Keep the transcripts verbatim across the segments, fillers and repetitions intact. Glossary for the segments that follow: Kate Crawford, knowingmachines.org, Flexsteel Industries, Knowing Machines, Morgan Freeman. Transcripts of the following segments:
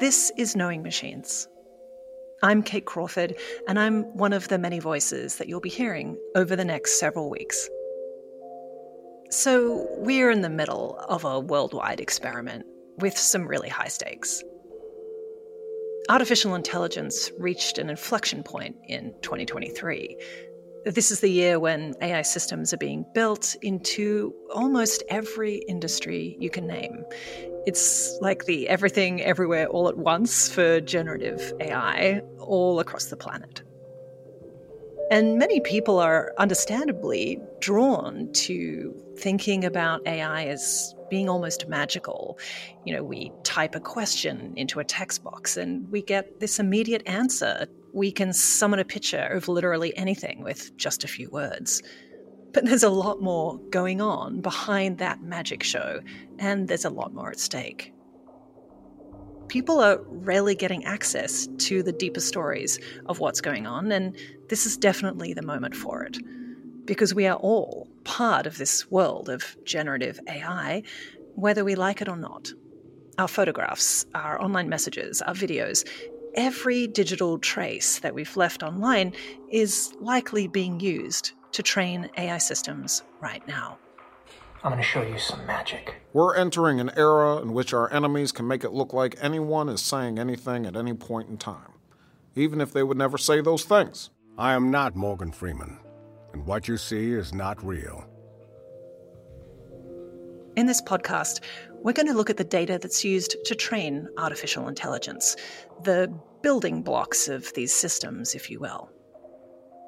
This is Knowing Machines. I'm Kate Crawford, and I'm one of the many voices that you'll be hearing over the next several weeks. So we're in the middle of a worldwide experiment with some really high stakes. Artificial intelligence reached an inflection point in twenty twenty-three. This is the year when A I systems are being built into almost every industry you can name. It's like the everything, everywhere, all at once for generative A I all across the planet. And many people are understandably drawn to thinking about A I as being almost magical. You know, we type a question into a text box and we get this immediate answer. We can summon a picture of literally anything with just a few words. But there's a lot more going on behind that magic show, and there's a lot more at stake. People are rarely getting access to the deeper stories of what's going on, and this is definitely the moment for it, because we are all part of this world of generative A I, whether we like it or not. Our photographs, our online messages, our videos, every digital trace that we've left online is likely being used to train A I systems right now. I'm going to show you some magic. We're entering an era in which our enemies can make it look like anyone is saying anything at any point in time, even if they would never say those things. I am not Morgan Freeman, and what you see is not real. In this podcast, we're going to look at the data that's used to train artificial intelligence, the building blocks of these systems, if you will.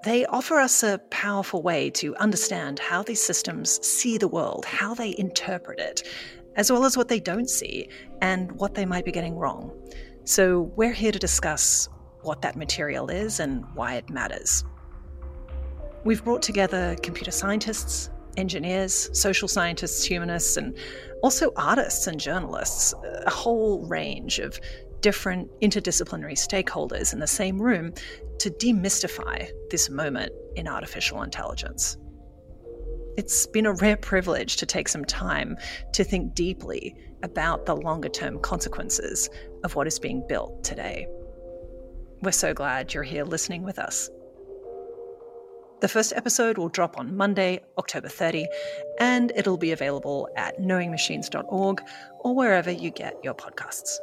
They offer us a powerful way to understand how these systems see the world, how they interpret it, as well as what they don't see and what they might be getting wrong. So we're here to discuss what that material is and why it matters. We've brought together computer scientists, engineers, social scientists, humanists, and also artists and journalists, a whole range of different interdisciplinary stakeholders in the same room to demystify this moment in artificial intelligence. It's been a rare privilege to take some time to think deeply about the longer-term consequences of what is being built today. We're so glad you're here listening with us. The first episode will drop on Monday, October thirtieth, and it'll be available at knowing machines dot org or wherever you get your podcasts.